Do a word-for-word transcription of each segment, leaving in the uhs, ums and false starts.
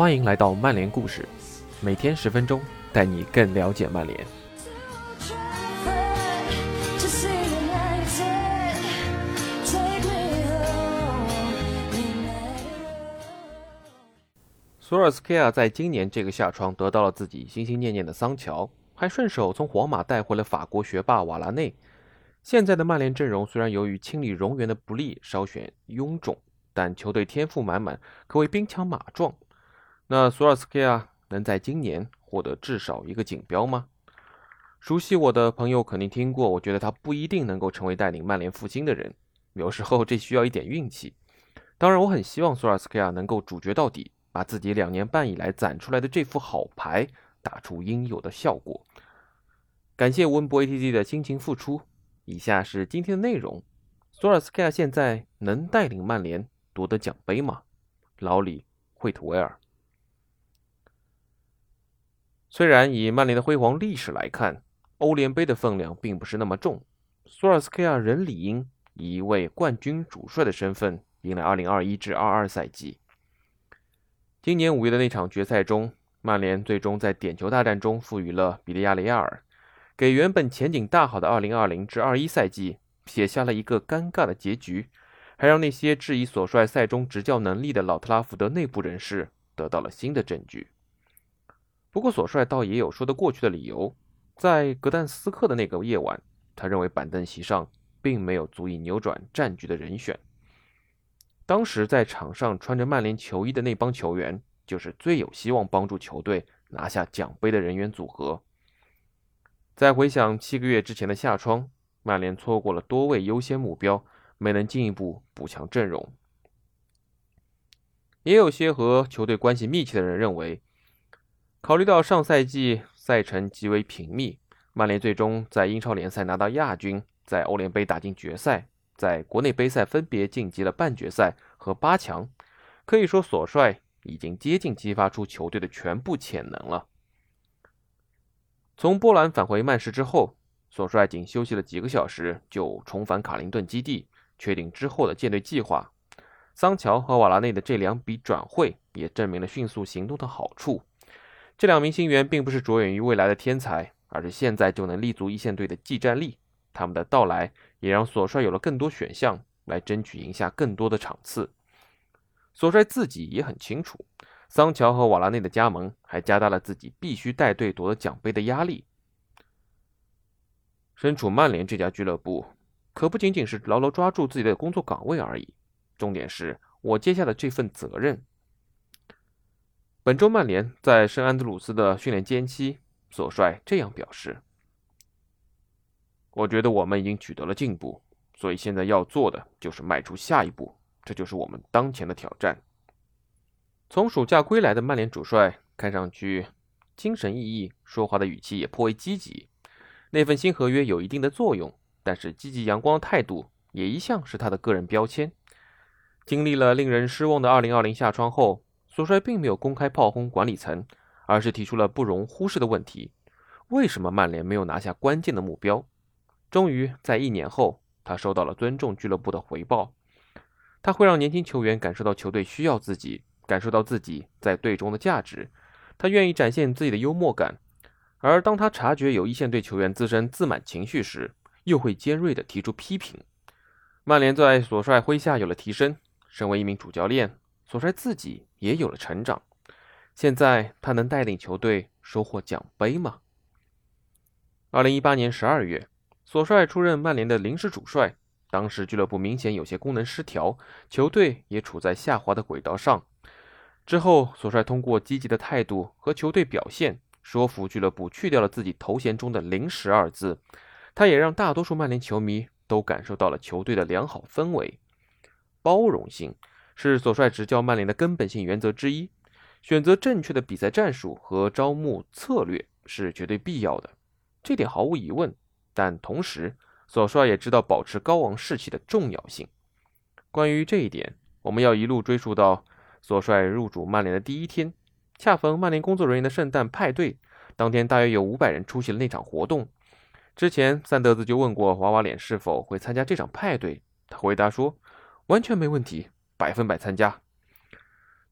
欢迎来到曼联故事，每天十分钟，带你更了解曼联。索尔斯克亚在今年这个夏窗得到了自己心心念念的桑乔，还顺手从皇马带回了法国学霸瓦拉内。现在的曼联阵容虽然由于清理冗员的不利稍显臃肿，但球队天赋满满，可谓兵强马壮。那索尔斯克亚能在今年获得至少一个锦标吗？熟悉我的朋友肯定听过，我觉得他不一定能够成为带领曼联复兴的人，有时候这需要一点运气。当然我很希望索尔斯克亚能够主角到底，把自己两年半以来攒出来的这副好牌打出应有的效果。感谢温博 A T D 的辛勤付出。以下是今天的内容：索尔斯克亚现在能带领曼联夺得奖杯吗？老里·惠特维尔。虽然以曼联的辉煌历史来看，欧联杯的分量并不是那么重，索尔斯克亚人理应以一位冠军主帅的身份迎来 二零二一至二二 赛季。今年五月的那场决赛中，曼联最终在点球大战中负于了比利亚雷亚尔，给原本前景大好的 二零二零至二一 赛季写下了一个尴尬的结局，还让那些质疑所帅赛中执教能力的老特拉福德内部人士得到了新的证据。不过索帅倒也有说得过去的理由，在格但斯克的那个夜晚，他认为板凳席上并没有足以扭转战局的人选。当时在场上穿着曼联球衣的那帮球员，就是最有希望帮助球队拿下奖杯的人员组合。再回想七个月之前的夏窗，曼联错过了多位优先目标，没能进一步补强阵容。也有些和球队关系密切的人认为，考虑到上赛季赛程极为频密，曼联最终在英超联赛拿到亚军，在欧联杯打进决赛，在国内杯赛分别晋级了半决赛和八强，可以说索帅已经接近激发出球队的全部潜能了。从波兰返回曼市之后，索帅仅休息了几个小时就重返卡林顿基地，确定之后的建队计划。桑乔和瓦拉内的这两笔转会也证明了迅速行动的好处。这两名新援并不是着眼于未来的天才，而是现在就能立足一线队的技战力。他们的到来也让索帅有了更多选项来争取赢下更多的场次。索帅自己也很清楚，桑乔和瓦拉内的加盟还加大了自己必须带队夺得奖杯的压力。身处曼联这家俱乐部，可不仅仅是牢牢抓住自己的工作岗位而已，重点是我接下的这份责任。本周曼联在圣安德鲁斯的训练间隙，索帅这样表示：我觉得我们已经取得了进步，所以现在要做的就是迈出下一步，这就是我们当前的挑战。从暑假归来的曼联主帅看上去精神奕奕，说话的语气也颇为积极。那份新合约有一定的作用，但是积极阳光的态度也一向是他的个人标签。经历了令人失望的二零二零夏窗后，索帅并没有公开炮轰管理层，而是提出了不容忽视的问题：为什么曼联没有拿下关键的目标？终于在一年后，他收到了尊重俱乐部的回报。他会让年轻球员感受到球队需要自己，感受到自己在队中的价值，他愿意展现自己的幽默感，而当他察觉有一线队球员自身自满情绪时，又会尖锐地提出批评。曼联在索帅麾下有了提升，身为一名主教练，索帅自己也有了成长。现在他能带领球队收获奖杯吗？二零一八年十二月，索帅出任曼联的临时主帅，当时俱乐部明显有些功能失调，球队也处在下滑的轨道上。之后，索帅通过积极的态度和球队表现，说服俱乐部去掉了自己头衔中的临时二字。他也让大多数曼联球迷都感受到了球队的良好氛围。包容性是索帅执教曼联的根本性原则之一，选择正确的比赛战术和招募策略是绝对必要的，这点毫无疑问。但同时，索帅也知道保持高昂士气的重要性。关于这一点，我们要一路追溯到索帅入主曼联的第一天，恰逢曼联工作人员的圣诞派对，当天大约有五百人出席了那场活动。之前三德子就问过娃娃脸是否会参加这场派对，他回答说：完全没问题，百分百参加。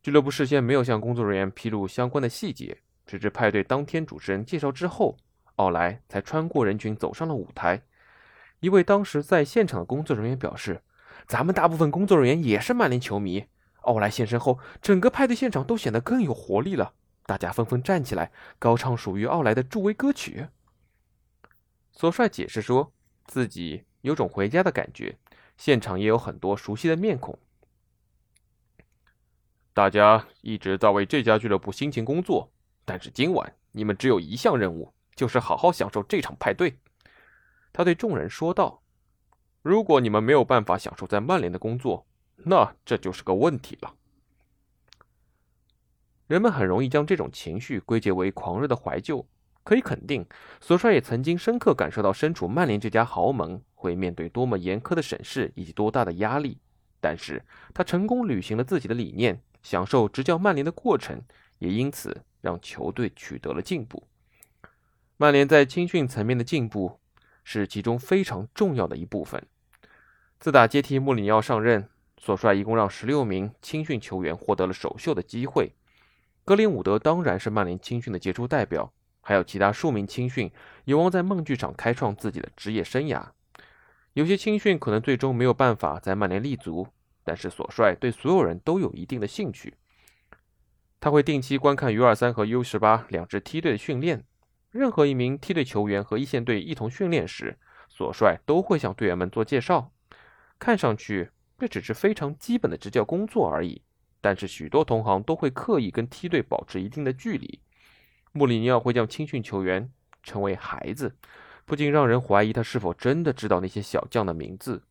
俱乐部事先没有向工作人员披露相关的细节，直至派对当天主持人介绍之后，奥莱才穿过人群走上了舞台。一位当时在现场的工作人员表示，咱们大部分工作人员也是曼联球迷，奥莱现身后，整个派对现场都显得更有活力了，大家纷纷站起来高唱属于奥莱的助威歌曲。索帅解释说，自己有种回家的感觉，现场也有很多熟悉的面孔。大家一直在为这家俱乐部辛勤工作，但是今晚你们只有一项任务，就是好好享受这场派对。他对众人说道，如果你们没有办法享受在曼联的工作，那这就是个问题了。人们很容易将这种情绪归结为狂热的怀旧，可以肯定，索帅也曾经深刻感受到身处曼联这家豪门会面对多么严苛的审视以及多大的压力，但是他成功履行了自己的理念，享受执教曼联的过程，也因此让球队取得了进步。曼联在青训层面的进步是其中非常重要的一部分。自打接替穆里尼奥上任，索帅一共让十六名青训球员获得了首秀的机会，格林伍德当然是曼联青训的杰出代表，还有其他数名青训有望在梦剧场开创自己的职业生涯。有些青训可能最终没有办法在曼联立足，但是索帅对所有人都有一定的兴趣。他会定期观看 U 二十三 和 U 十八 两支梯队的训练，任何一名梯队球员和一线队一同训练时，索帅都会向队员们做介绍。看上去这只是非常基本的执教工作而已，但是许多同行都会刻意跟梯队保持一定的距离。穆里尼奥会将青训球员成为孩子，不禁让人怀疑他是否真的知道那些小将的名字。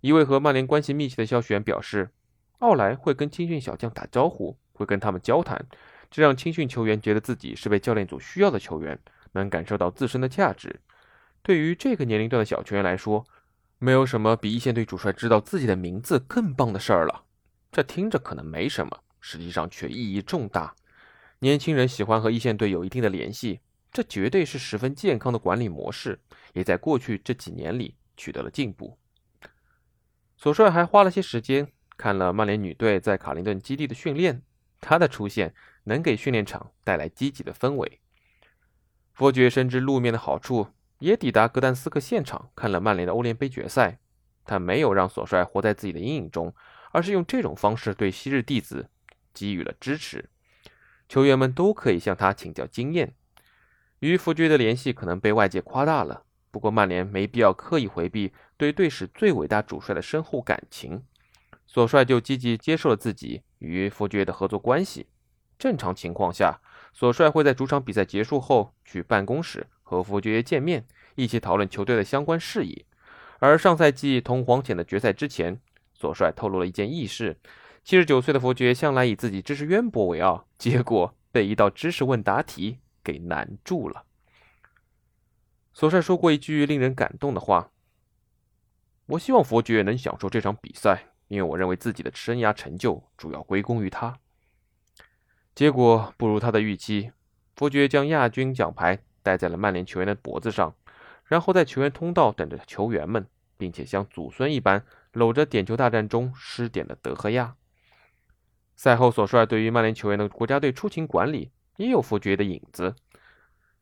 一位和曼联关系密切的消息源表示，奥莱会跟青训小将打招呼，会跟他们交谈，这让青训球员觉得自己是被教练组需要的球员，能感受到自身的价值。对于这个年龄段的小球员来说，没有什么比一线队主帅知道自己的名字更棒的事儿了。这听着可能没什么，实际上却意义重大。年轻人喜欢和一线队有一定的联系，这绝对是十分健康的管理模式，也在过去这几年里取得了进步。索帅还花了些时间看了曼联女队在卡林顿基地的训练，他的出现能给训练场带来积极的氛围。佛爵深知路面的好处，也抵达格但斯克现场看了曼联的欧联杯决赛。他没有让索帅活在自己的阴影中，而是用这种方式对昔日弟子给予了支持。球员们都可以向他请教经验。与佛爵的联系可能被外界夸大了，不过曼联没必要刻意回避对队史最伟大主帅的深厚感情。索帅就积极接受了自己与佛爵的合作关系。正常情况下，索帅会在主场比赛结束后去办公室和佛爵见面，一起讨论球队的相关事宜。而上赛季同黄潜的决赛之前，索帅透露了一件轶事： 七十九 岁的佛爵向来以自己知识渊博为傲，结果被一道知识问答题给难住了。索帅说过一句令人感动的话，我希望佛爵能享受这场比赛，因为我认为自己的生涯成就主要归功于他。结果不如他的预期，佛爵将亚军奖牌戴在了曼联球员的脖子上，然后在球员通道等着球员们，并且像祖孙一般搂着点球大战中失点的德赫亚。赛后，索帅对于曼联球员的国家队出勤管理也有佛爵的影子。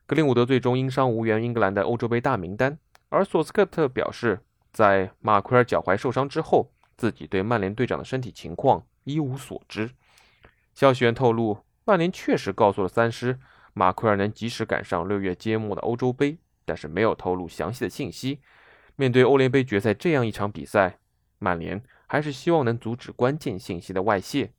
格林伍德最终因伤无缘英格兰的欧洲杯大名单，而索斯克特表示，在马奎尔脚踝受伤之后，自己对曼联队长的身体情况一无所知。消息源透露，曼联确实告诉了三师，马奎尔能及时赶上六月揭幕的欧洲杯，但是没有透露详细的信息。面对欧联杯决赛这样一场比赛，曼联还是希望能阻止关键信息的外泄。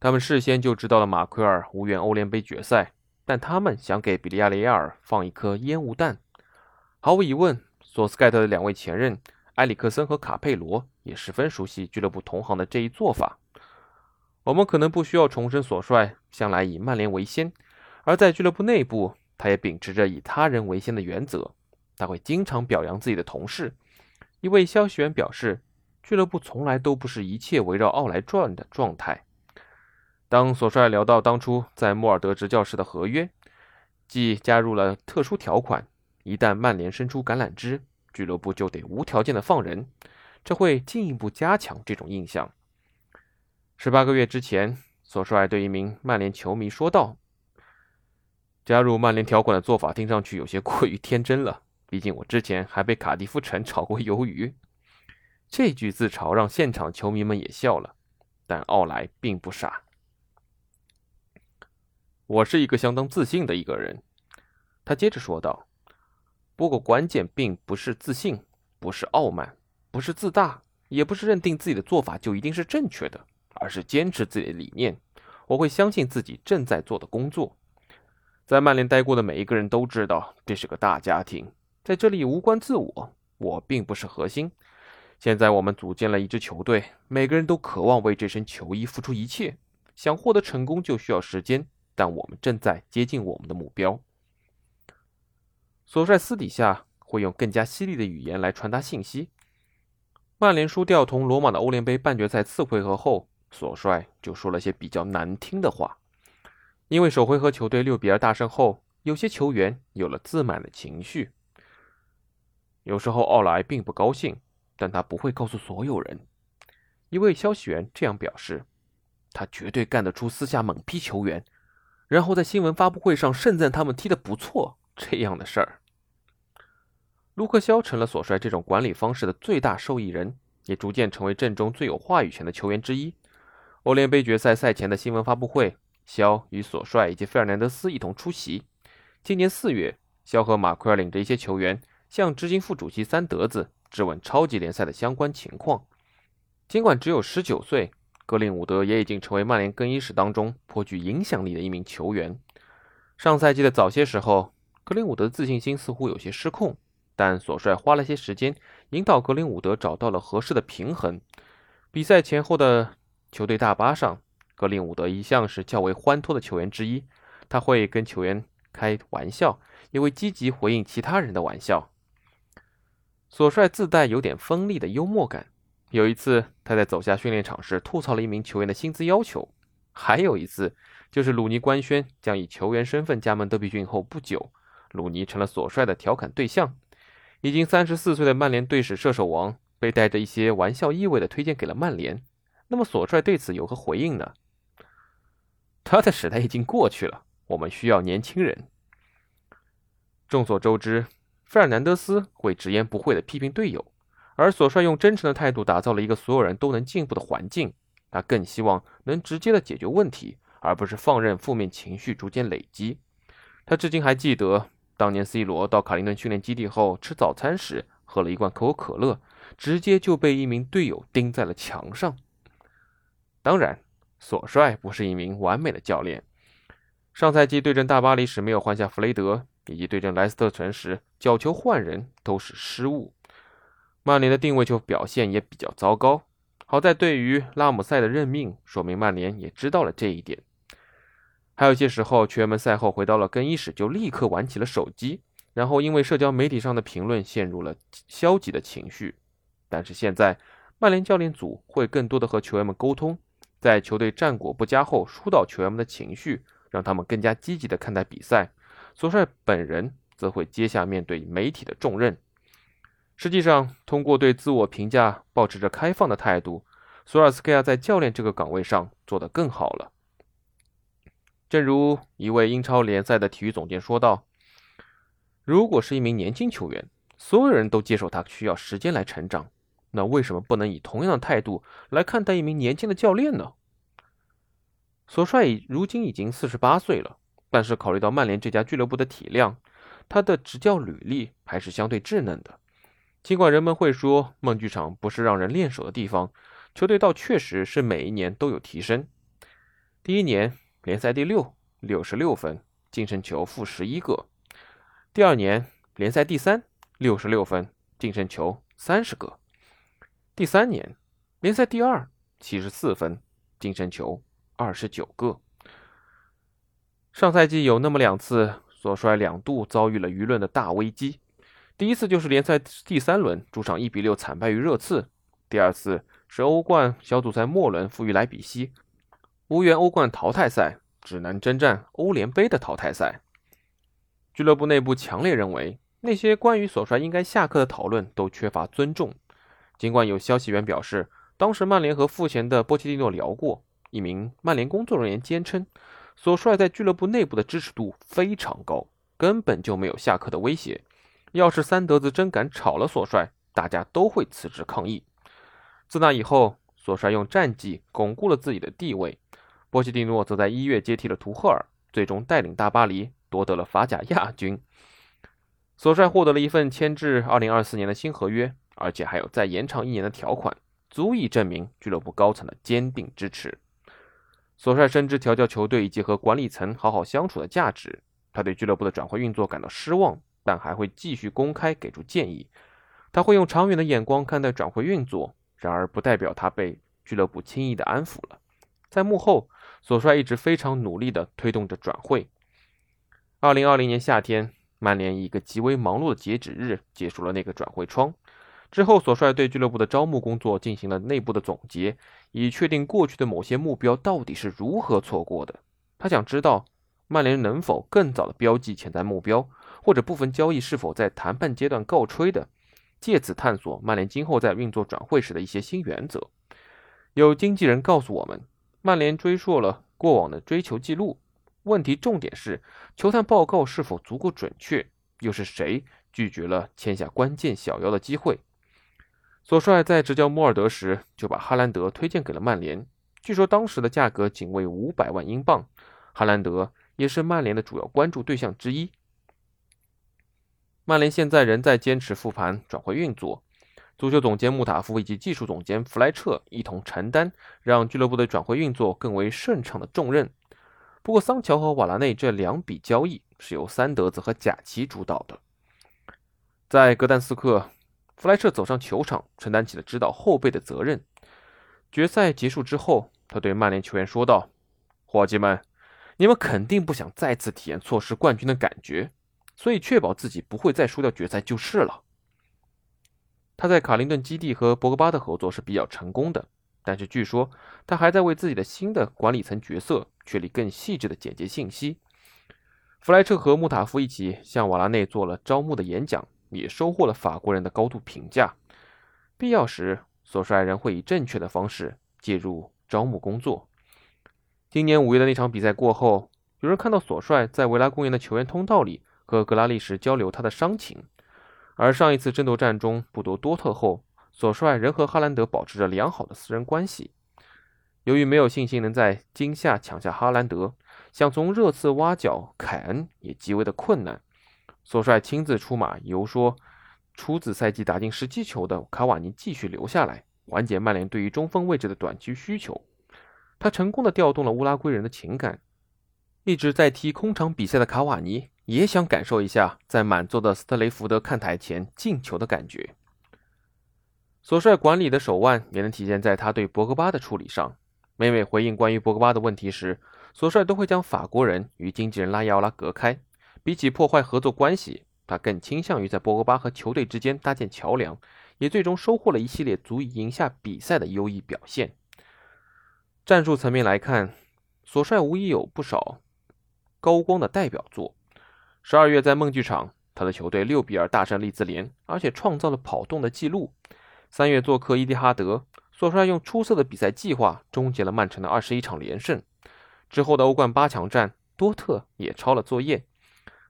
他们事先就知道了马奎尔无缘欧联杯决赛，但他们想给比利亚雷亚尔放一颗烟雾弹。毫无疑问，索斯盖特的两位前任埃里克森和卡佩罗也十分熟悉俱乐部同行的这一做法。我们可能不需要重申，索帅向来以曼联为先，而在俱乐部内部，他也秉持着以他人为先的原则。他会经常表扬自己的同事。一位消息源表示，俱乐部从来都不是一切围绕奥莱转的状态。当索帅聊到当初在莫尔德执教时的合约，既加入了特殊条款，一旦曼联伸出橄榄枝，俱乐部就得无条件的放人，这会进一步加强这种印象。十八个月之前，索帅对一名曼联球迷说道：“加入曼联条款的做法听上去有些过于天真了，毕竟我之前还被卡迪夫城炒过鱿鱼。”这句自嘲让现场球迷们也笑了，但奥莱并不傻。我是一个相当自信的一个人，他接着说道，不过关键并不是自信，不是傲慢，不是自大，也不是认定自己的做法就一定是正确的，而是坚持自己的理念。我会相信自己正在做的工作。在曼联待过的每一个人都知道，这是个大家庭，在这里无关自我，我并不是核心。现在我们组建了一支球队，每个人都渴望为这身球衣付出一切，想获得成功就需要时间，但我们正在接近我们的目标。索帅私底下会用更加犀利的语言来传达信息。曼联输掉同罗马的欧联杯半决赛次回合后，索帅就说了些比较难听的话。因为首回合球队六比二大胜后，有些球员有了自满的情绪。有时候奥莱并不高兴，但他不会告诉所有人。一位消息源这样表示，他绝对干得出私下猛批球员，然后在新闻发布会上盛赞他们踢得不错这样的事儿。卢克肖成了索帅这种管理方式的最大受益人，也逐渐成为阵中最有话语权的球员之一。欧联杯决赛赛前的新闻发布会，肖与索帅以及费尔南德斯一同出席。今年四月，肖和马奎尔领着一些球员向执行副主席三德子质问超级联赛的相关情况。尽管只有十九岁，格林伍德也已经成为曼联更衣室当中颇具影响力的一名球员。上赛季的早些时候，格林伍德的自信心似乎有些失控，但索帅花了些时间引导格林伍德找到了合适的平衡。比赛前后的球队大巴上，格林伍德一向是较为欢脱的球员之一，他会跟球员开玩笑，也会积极回应其他人的玩笑。索帅自带有点锋利的幽默感，有一次他在走下训练场时吐槽了一名球员的薪资要求，还有一次就是鲁尼官宣将以球员身份加盟德比郡后不久，鲁尼成了索帅的调侃对象。已经三十四岁的曼联队史射手王被带着一些玩笑意味的推荐给了曼联。那么索帅对此有何回应呢？他的时代已经过去了，我们需要年轻人。众所周知，费尔南德斯会直言不讳地批评队友，而索帅用真诚的态度打造了一个所有人都能进步的环境。他更希望能直接地解决问题，而不是放任负面情绪逐渐累积。他至今还记得当年 C 罗到卡林顿训练基地后吃早餐时喝了一罐可口可乐，直接就被一名队友钉在了墙上。当然，索帅不是一名完美的教练，上赛季对阵大巴黎时没有换下弗雷德，以及对阵莱斯特城时角球换人都是失误。曼联的定位球表现也比较糟糕，好在对于拉姆塞的任命说明曼联也知道了这一点。还有些时候，球员们赛后回到了更衣室就立刻玩起了手机，然后因为社交媒体上的评论陷入了消极的情绪。但是现在，曼联教练组会更多的和球员们沟通，在球队战果不佳后疏导球员们的情绪，让他们更加积极地看待比赛。索帅本人则会接下面对媒体的重任。实际上，通过对自我评价保持着开放的态度，索尔斯克亚在教练这个岗位上做得更好了。正如一位英超联赛的体育总监说道，如果是一名年轻球员，所有人都接受他需要时间来成长，那为什么不能以同样的态度来看待一名年轻的教练呢？索帅如今已经四十八岁了，但是考虑到曼联这家俱乐部的体量，他的执教履历还是相对稚嫩的。尽管人们会说梦剧场不是让人练手的地方，球队倒确实是每一年都有提升。第一年联赛第六，六十六分，净胜球负十一个。第二年，联赛第三，六十六分，净胜球三十个。第三年，联赛第二，七十四分，净胜球二十九个。上赛季有那么两次，索帅两度遭遇了舆论的大危机。第一次就是联赛第三轮主场一比六惨败于热刺，第二次是欧冠小组赛末轮负于莱比锡，无缘欧冠淘汰赛，只能征战欧联杯的淘汰赛。俱乐部内部强烈认为，那些关于索帅应该下课的讨论都缺乏尊重。尽管有消息源表示，当时曼联和赋闲的波切蒂诺聊过，一名曼联工作人员坚称，索帅在俱乐部内部的支持度非常高，根本就没有下课的威胁。要是三德子真敢炒了索帅，大家都会辞职抗议。自那以后，索帅用战绩巩固了自己的地位，波切蒂诺则在一月接替了图赫尔，最终带领大巴黎夺得了法甲亚军。索帅获得了一份签至二零二四年的新合约，而且还有再延长一年的条款，足以证明俱乐部高层的坚定支持。索帅深知调教球队以及和管理层好好相处的价值，他对俱乐部的转会运作感到失望，但还会继续公开给出建议。他会用长远的眼光看待转会运作，然而不代表他被俱乐部轻易的安抚了。在幕后，索帅一直非常努力地推动着转会。二零二零年夏天，曼联以一个极为忙碌的截止日结束了那个转会窗。之后，索帅对俱乐部的招募工作进行了内部的总结，以确定过去的某些目标到底是如何错过的。他想知道曼联能否更早的标记潜在目标，或者部分交易是否在谈判阶段告吹的，借此探索曼联今后在运作转会时的一些新原则。有经纪人告诉我们，曼联追溯了过往的追求记录，问题重点是球探报告是否足够准确，又是谁拒绝了签下关键小妖的机会。索帅在执教摩尔德时就把哈兰德推荐给了曼联，据说当时的价格仅为五百万英镑，哈兰德也是曼联的主要关注对象之一。曼联现在仍在坚持复盘转会运作，足球总监穆塔夫以及技术总监弗莱彻一同承担让俱乐部的转会运作更为顺畅的重任。不过桑乔和瓦拉内这两笔交易是由三德子和贾奇主导的。在格但斯克，弗莱彻走上球场，承担起了指导后辈的责任。决赛结束之后，他对曼联球员说道：“伙计们，你们肯定不想再次体验错失冠军的感觉，所以确保自己不会再输掉决赛就是了。”他在卡林顿基地和博格巴的合作是比较成功的，但是据说他还在为自己的新的管理层角色确立更细致的简介信息。弗莱彻和穆塔夫一起向瓦拉内做了招募的演讲，也收获了法国人的高度评价。必要时，索帅仍会以正确的方式介入招募工作。今年五月的那场比赛过后，有人看到索帅在维拉公园的球员通道里和格拉利什交流他的伤情。而上一次争夺战中不夺多特后，索帅仍和哈兰德保持着良好的私人关系。由于没有信心能在今夏抢下哈兰德，想从热刺挖角凯恩也极为的困难。索帅亲自出马游说初子赛季打进十七球的卡瓦尼继续留下来，缓解曼联对于中锋位置的短期需求。他成功的调动了乌拉圭人的情感，一直在踢空场比赛的卡瓦尼也想感受一下在满座的斯特雷福德看台前进球的感觉。索帅管理的手腕也能体现在他对博格巴的处理上。每每回应关于博格巴的问题时，索帅都会将法国人与经纪人拉亚奥拉隔开。比起破坏合作关系，他更倾向于在博格巴和球队之间搭建桥梁，也最终收获了一系列足以赢下比赛的优异表现。战术层面来看，索帅无疑有不少高光的代表作。十二月在梦剧场，他的球队六比二大胜利兹联，而且创造了跑动的记录。三月做客伊蒂哈德，索帅用出色的比赛计划终结了曼城的二十一场连胜。之后的欧冠八强战，多特也抄了作业。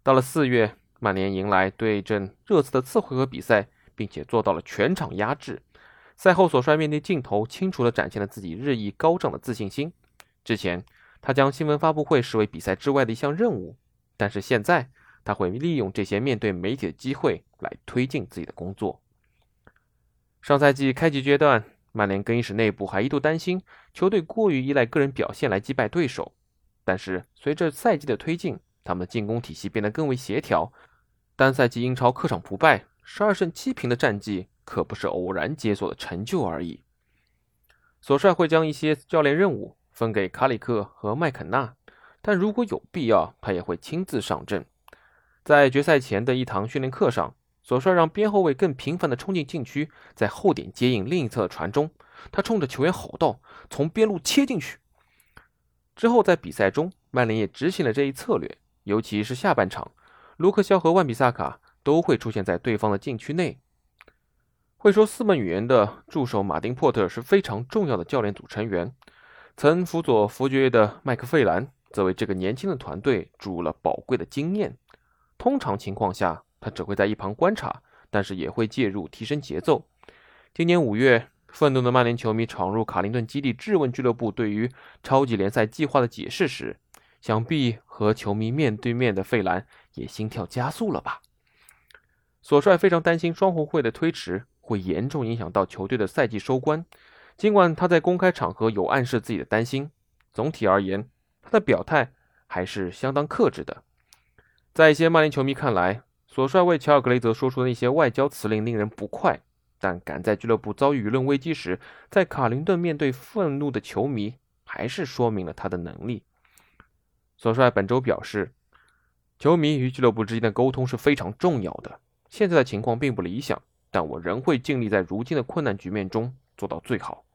到了四月，曼联迎来对阵热刺的次回合比赛，并且做到了全场压制。赛后，索帅面对镜头清楚地展现了自己日益高涨的自信心。之前，他将新闻发布会视为比赛之外的一项任务，但是现在他会利用这些面对媒体的机会来推进自己的工作。上赛季开局阶段，曼联更衣室内部还一度担心球队过于依赖个人表现来击败对手，但是随着赛季的推进，他们的进攻体系变得更为协调。单赛季英超客场不败十二胜七平的战绩可不是偶然解锁的成就而已。索帅会将一些教练任务分给卡里克和麦肯纳，但如果有必要，他也会亲自上阵。在决赛前的一堂训练课上，索帅让边后卫更频繁地冲进禁区，在后点接应另一侧的传中，他冲着球员吼道：“从边路切进去！”之后在比赛中，曼联也执行了这一策略，尤其是下半场，卢克肖和万比萨卡都会出现在对方的禁区内。会说四门语言的助手马丁·珀特是非常重要的教练组成员。曾辅佐佛爵的麦克费兰则为这个年轻的团队注入了宝贵的经验。通常情况下，他只会在一旁观察，但是也会介入提升节奏。今年五月，愤怒的曼联球迷闯入卡林顿基地质问俱乐部对于超级联赛计划的解释时，想必和球迷面对面的费兰也心跳加速了吧。索帅非常担心双红会的推迟会严重影响到球队的赛季收官，尽管他在公开场合有暗示自己的担心，总体而言，他的表态还是相当克制的。在一些曼联球迷看来，索帅为乔尔格雷泽说出的那些外交辞令令人不快，但赶在俱乐部遭遇舆论危机时，在卡林顿面对愤怒的球迷，还是说明了他的能力。索帅本周表示，球迷与俱乐部之间的沟通是非常重要的，现在的情况并不理想，但我仍会尽力在如今的困难局面中做到最好。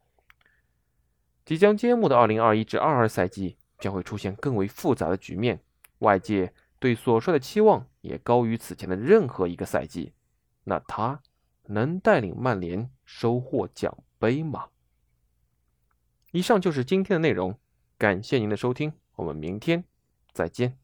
即将揭幕的 二零二一至二二 赛季将会出现更为复杂的局面，外界对索帅的期望也高于此前的任何一个赛季。那他能带领曼联收获奖杯吗？以上就是今天的内容，感谢您的收听，我们明天再见。